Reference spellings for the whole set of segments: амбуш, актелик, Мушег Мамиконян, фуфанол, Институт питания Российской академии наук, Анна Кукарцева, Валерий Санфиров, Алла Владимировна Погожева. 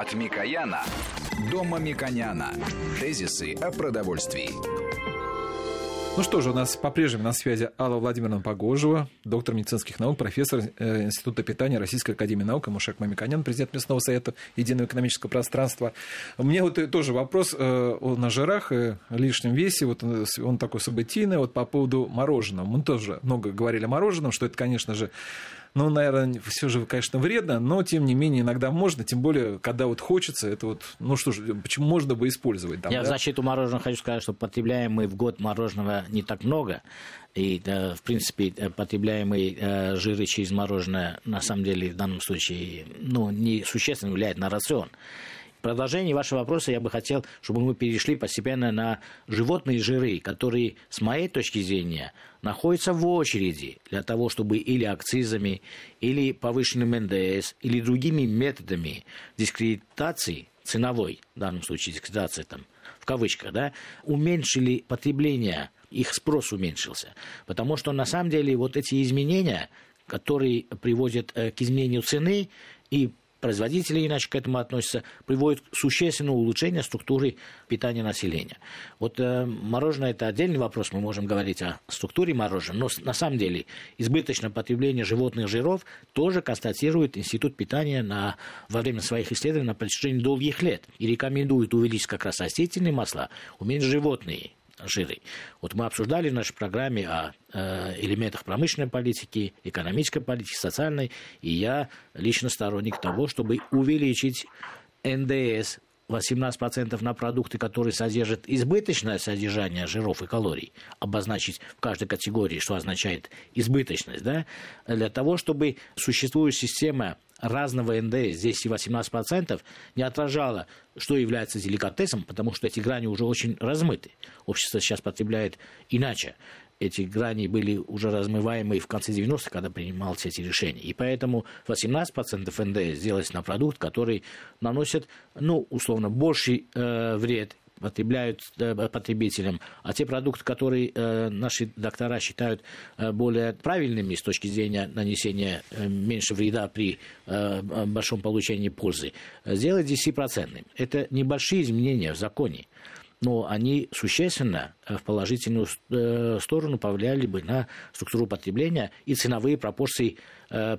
От Микояна до Мамиконяна. Тезисы о продовольствии. Ну что же, у нас по-прежнему на связи Алла Владимировна Погожева, доктор медицинских наук, профессор Института питания Российской академии наук, и Мушег Мамиконян, президент местного совета единого экономического пространства. У меня вот тоже вопрос о жирах, лишнем весе, вот он такой событийный, вот по поводу мороженого. Мы тоже много говорили о мороженом, что это, конечно же, ну, наверное, все же, конечно, вредно, но, тем не менее, иногда можно, тем более, когда вот хочется, это вот, ну что ж, почему можно бы использовать? Там, я в защиту мороженого хочу сказать, что потребляем мы в год мороженого не так много, и, да, в принципе, потребляемые жиры через мороженое, на самом деле, в данном случае, ну, не существенно влияет на рацион. В продолжении вашего вопроса я бы хотел, чтобы мы перешли постепенно на животные жиры, которые, с моей точки зрения, находятся в очереди для того, чтобы или акцизами, или повышенным НДС, или другими методами дискредитации ценовой, в данном случае дискредитации там, в кавычках, да, уменьшили потребление, их спрос уменьшился. Потому что на самом деле вот эти изменения, которые приводят к изменению цены и производители, иначе к этому относятся, приводят к существенному улучшению структуры питания населения. Вот мороженое – это отдельный вопрос, мы можем говорить о структуре мороженого, но на самом деле избыточное потребление животных жиров тоже констатирует Институт питания во время своих исследований на протяжении долгих лет и рекомендует увеличить как раз растительные масла, уменьшить животные жиры. Вот мы обсуждали в нашей программе о элементах промышленной политики, экономической политики, социальной, и я лично сторонник того, чтобы увеличить НДС 18% на продукты, которые содержат избыточное содержание жиров и калорий, обозначить в каждой категории, что означает избыточность, да, для того, чтобы существующая система разного НДС, здесь и 18%, не отражало, что является деликатесом, потому что эти грани уже очень размыты. Общество сейчас потребляет иначе. Эти грани были уже размываемые в конце 90-х, когда принимались эти решения. И поэтому 18% НДС сделать на продукт, который наносит, ну, условно, больший вред потребляют потребителям, а те продукты, которые наши доктора считают более правильными с точки зрения нанесения меньше вреда при большом получении пользы, сделать 10%. Это небольшие изменения в законе, но они существенно в положительную сторону повлияли бы на структуру потребления и ценовые пропорции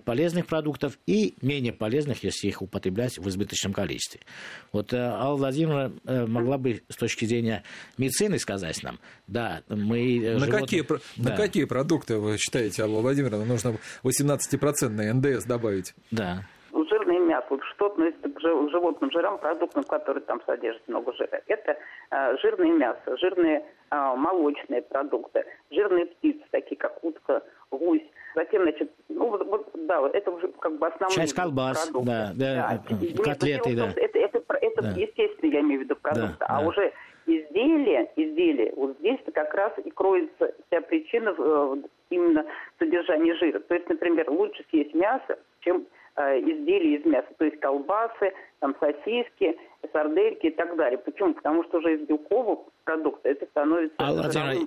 полезных продуктов и менее полезных, если их употреблять в избыточном количестве. Вот Алла Владимировна могла бы с точки зрения медицины сказать нам, да, мы... На какие продукты, вы считаете, Алла Владимировна, нужно 18% НДС добавить? Да. Жирное мясо, что относится к животным жирам, продуктам, которые там содержат много жира. Это жирное мясо, жирные молочные продукты, жирные птицы, такие как утка, гусь. Затем, значит, это уже как бы основные продукты. Часть колбас, котлеты, Это естественно, я имею в виду продукты. Уже изделия, вот здесь-то как раз и кроется вся причина именно содержания жира. То есть, например, лучше съесть мясо, чем изделия из мяса, то есть колбасы, там, сосиски, сардельки и так далее. Почему? Потому что уже из белкового продукта это становится...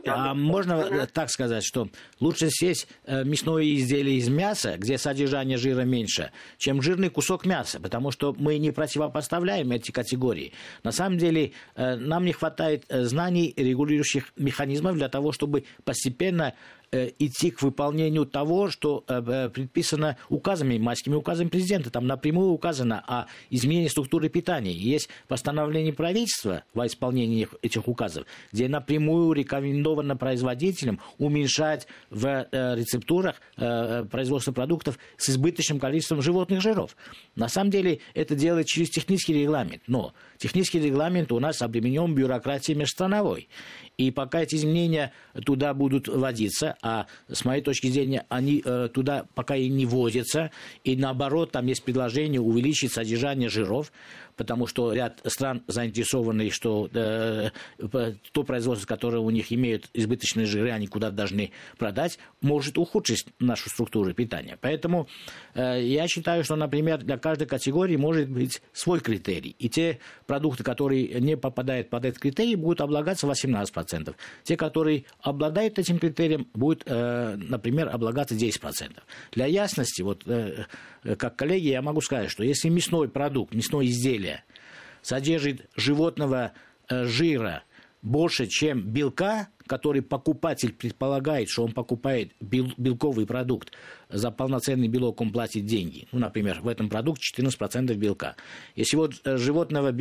А можно так сказать, что лучше съесть мясное изделие из мяса, где содержание жира меньше, чем жирный кусок мяса, потому что мы не противопоставляем эти категории. На самом деле нам не хватает знаний, регулирующих механизмов для того, чтобы постепенно идти к выполнению того, что предписано указами, майскими указами президента. Там напрямую указано о изменении структуры питания. Есть постановление правительства во исполнении этих указов, где напрямую рекомендовано производителям уменьшать в рецептурах производство продуктов с избыточным количеством животных жиров. На самом деле это делает через технический регламент. Но технический регламент у нас обременен бюрократией межстрановой. И пока эти изменения туда будут вводиться, а с моей точки зрения они туда пока и не вводятся, и наоборот, там есть предложение увеличить содержание жиров, потому что ряд стран заинтересованы, что то производство, которое у них имеют избыточные жиры, они куда-то должны продать, может ухудшить нашу структуру питания. Поэтому я считаю, что, например, для каждой категории может быть свой критерий. И те продукты, которые не попадают под этот критерий, будут облагаться 18%. 20%. Те, которые обладают этим критерием, будут, например, облагаться 10%. Для ясности, вот как коллеги, я могу сказать, что если мясной продукт, мясное изделие содержит животного жира больше, чем белка, который покупатель предполагает, что он покупает белковый продукт, за полноценный белок он платит деньги. Ну, например, в этом продукте 14% белка. Если вот животного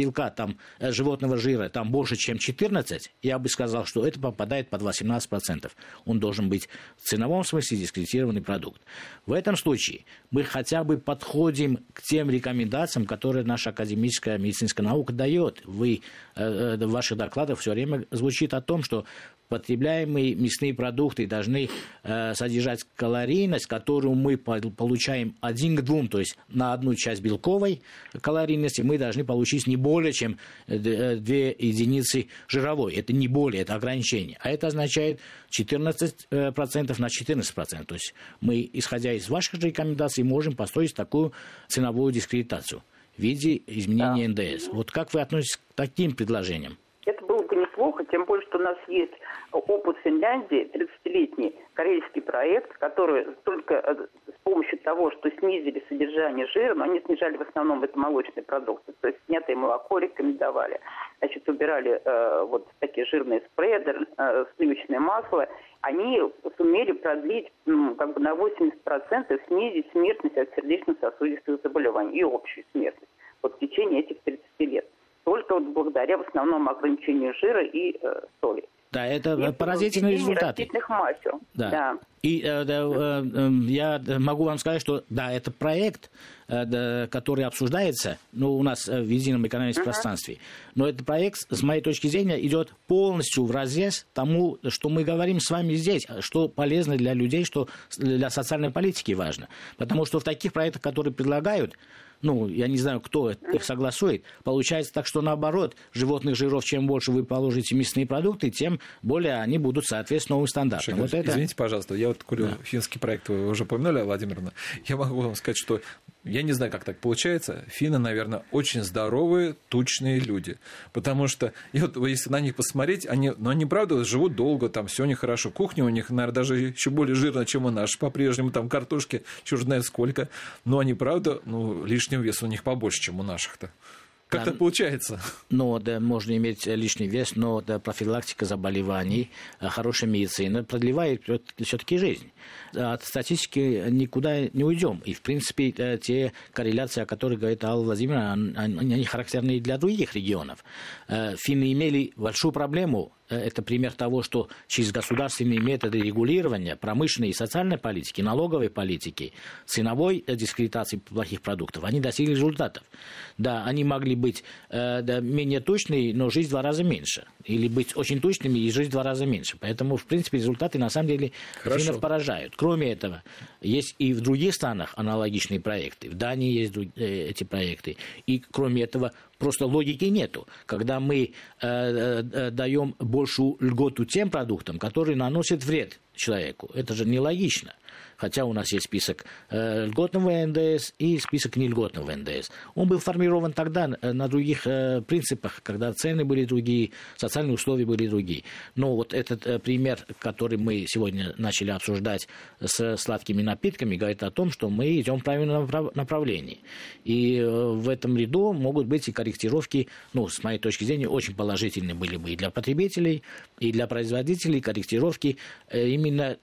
жира там больше, чем 14%, я бы сказал, что это попадает под 18%. Он должен быть в ценовом смысле дискредитированный продукт. В этом случае мы хотя бы подходим к тем рекомендациям, которые наша академическая медицинская наука дает. В ваших докладах все время звучит о том, что потребляемые мясные продукты должны содержать калорийность, которую мы получаем 1 к 2, то есть на одну часть белковой калорийности мы должны получить не более, чем 2 единицы жировой. Это не более, это ограничение. А это означает 14% на 14%. То есть мы, исходя из ваших рекомендаций, можем построить такую ценовую дискредитацию в виде изменения НДС. Вот как вы относитесь к таким предложениям? Это было бы неплохо, тем более, что у нас есть опыт Финляндии, 30-летний корейский проект, который только с помощью того, что снизили содержание жира, но они снижали в основном это молочные продукты, то есть снятое молоко рекомендовали. Значит, убирали вот такие жирные спреды, сливочное масло. Они сумели продлить на 80% снизить смертность от сердечно-сосудистых заболеваний и общую смертность вот в течение этих 30 лет. Только вот благодаря в основном ограничению жира и соли. Да, это и поразительные результаты. Да. И я могу вам сказать, что да, это проект, который обсуждается, ну, у нас в едином экономическом пространстве, но этот проект, с моей точки зрения, идет полностью вразрез тому, что мы говорим с вами здесь, что полезно для людей, что для социальной политики важно. Потому что в таких проектах, которые предлагают, ну, я не знаю, кто их согласует. Получается так, что наоборот, животных жиров, чем больше вы положите мясные продукты, тем более они будут соответствовать новым стандартам. Вот это... Извините, пожалуйста, я вот, коль финский проект вы уже упомянули, Алла Владимировна, я могу вам сказать, что я не знаю, как так получается. Финны, наверное, очень здоровые, тучные люди. Потому что, и вот, если на них посмотреть, они правда, живут долго, там все у них хорошо. Кухня у них, наверное, даже еще более жирная, чем у нас. По-прежнему там картошки, черт знает сколько. Но они, правда, ну, лишний вес у них побольше, чем у наших-то. Как так получается? Ну, да, можно иметь лишний вес, но да, профилактика заболеваний, хорошая медицина продлевает все-таки жизнь. От статистики никуда не уйдем. И, в принципе, те корреляции, о которых говорит Алла Владимировна, они характерны и для других регионов. Финны имели большую проблему. Это пример того, что через государственные методы регулирования промышленной и социальной политики, налоговой политики, ценовой дискредитации плохих продуктов, они достигли результатов. Да, они могли быть менее точными, но жизнь в 2 раза меньше. Или быть очень точными, и жизнь в 2 раза меньше. Поэтому, в принципе, результаты, на самом деле, финнов поражают. Кроме этого, есть и в других странах аналогичные проекты. В Дании есть эти проекты. И, кроме этого, просто логики нету, когда мы даем большую льготу тем продуктам, которые наносят вред человеку. Это же нелогично. Хотя у нас есть список льготного НДС и список нельготного НДС. Он был формирован тогда на других принципах, когда цены были другие, социальные условия были другие. Но вот этот пример, который мы сегодня начали обсуждать с сладкими напитками, говорит о том, что мы идем в правильном направлении. И в этом ряду могут быть и корректировки, ну, с моей точки зрения, очень положительные были бы и для потребителей, и для производителей, корректировки именно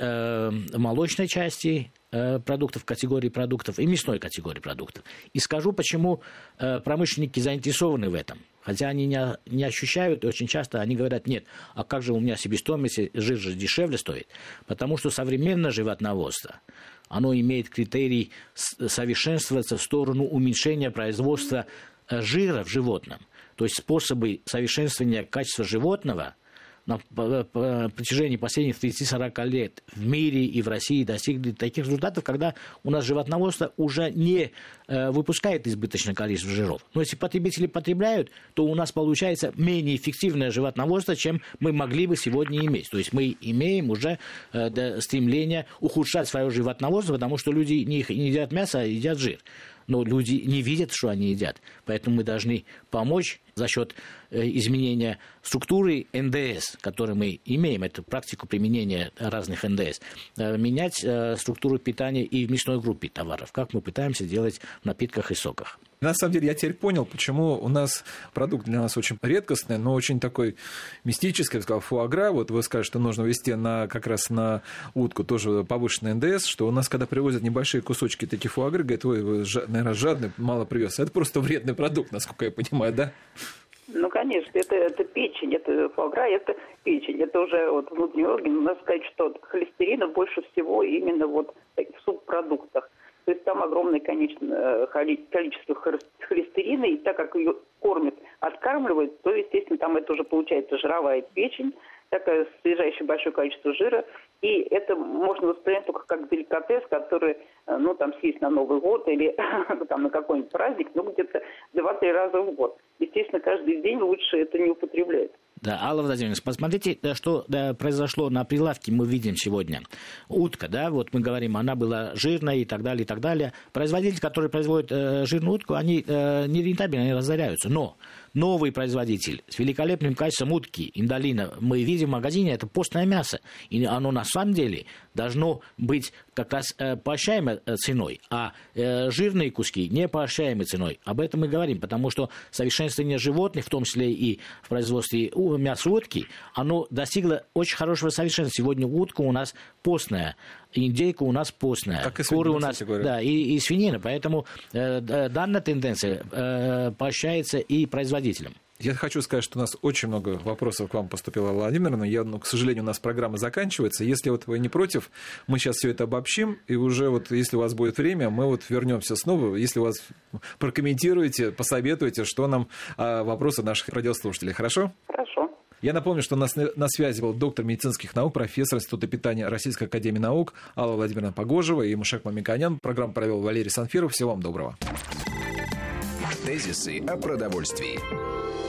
молочной части продуктов, категории продуктов и мясной категории продуктов. И скажу, почему промышленники заинтересованы в этом. Хотя они не ощущают, и очень часто они говорят, нет, а как же у меня себестоимость, жир же дешевле стоит. Потому что современное животноводство, оно имеет критерий совершенствоваться в сторону уменьшения производства жира в животном. То есть способы совершенствования качества животного на протяжении последних 30-40 лет в мире и в России достигли таких результатов, когда у нас животноводство уже не выпускает избыточное количество жиров. Но если потребители потребляют, то у нас получается менее эффективное животноводство, чем мы могли бы сегодня иметь. То есть мы имеем уже стремление ухудшать свое животноводство, потому что люди не едят мясо, а едят жир. Но люди не видят, что они едят. Поэтому мы должны помочь за счет изменения структуры НДС, который мы имеем, это практику применения разных НДС, менять структуру питания и в мясной группе товаров, как мы пытаемся делать в напитках и соках. На самом деле, я теперь понял, почему у нас продукт для нас очень редкостный, но очень такой мистический, я бы сказал, фуагра. Вот вы скажете, что нужно везти как раз на утку тоже повышенный НДС, что у нас, когда привозят небольшие кусочки такие фуагры, говорят, ой, вы, наверное, жадный, мало привез. Это просто вредный продукт, насколько я понимаю, да? Ну, конечно, это печень, это фуагра, это печень. Это уже вот внутренний орган. Надо сказать, что холестерина больше всего именно вот в субпродуктах. То есть там огромное, конечно, количество холестерина, и так как ее кормят, откармливают, то, естественно, там это уже получается жировая печень, такое содержащее большое количество жира, и это можно воспринять только как деликатес, который, ну, там, съесть на Новый год или там на какой-нибудь праздник, ну, где-то 2-3 раза в год. Естественно, каждый день лучше это не употреблять. Да, Алла Владимировна, посмотрите, что произошло на прилавке, мы видим сегодня. Утка, да, вот мы говорим, она была жирной и так далее, и так далее. Производители, которые производят жирную утку, они нерентабельны, они разоряются. Но новый производитель с великолепным качеством утки, индолина, мы видим в магазине, это постное мясо. И оно на самом деле должно быть как раз поощряемой ценой, а жирные куски не поощряемой ценой. Об этом мы говорим, потому что совершенствование животных, в том числе и в производстве мяса утки, оно достигло очень хорошего совершенства. Сегодня утка у нас постная, индейка у нас постная, куры у нас, да, и свинина. Поэтому данная тенденция поощряется и производителям. Я хочу сказать, что у нас очень много вопросов к вам поступило, Алла Владимировна. К сожалению, у нас программа заканчивается. Если вот вы не против, мы сейчас все это обобщим. И уже вот, если у вас будет время, мы вот вернемся снова. Если у вас прокомментируете, посоветуете, что нам вопросы наших радиослушателей. Хорошо? Хорошо. Я напомню, что у нас на связи был доктор медицинских наук, профессор Института питания Российской академии наук Алла Владимировна Погожева и Мушег Мамиконян. Программу провел Валерий Санфиров. Всего вам доброго. Тезисы о продовольствии.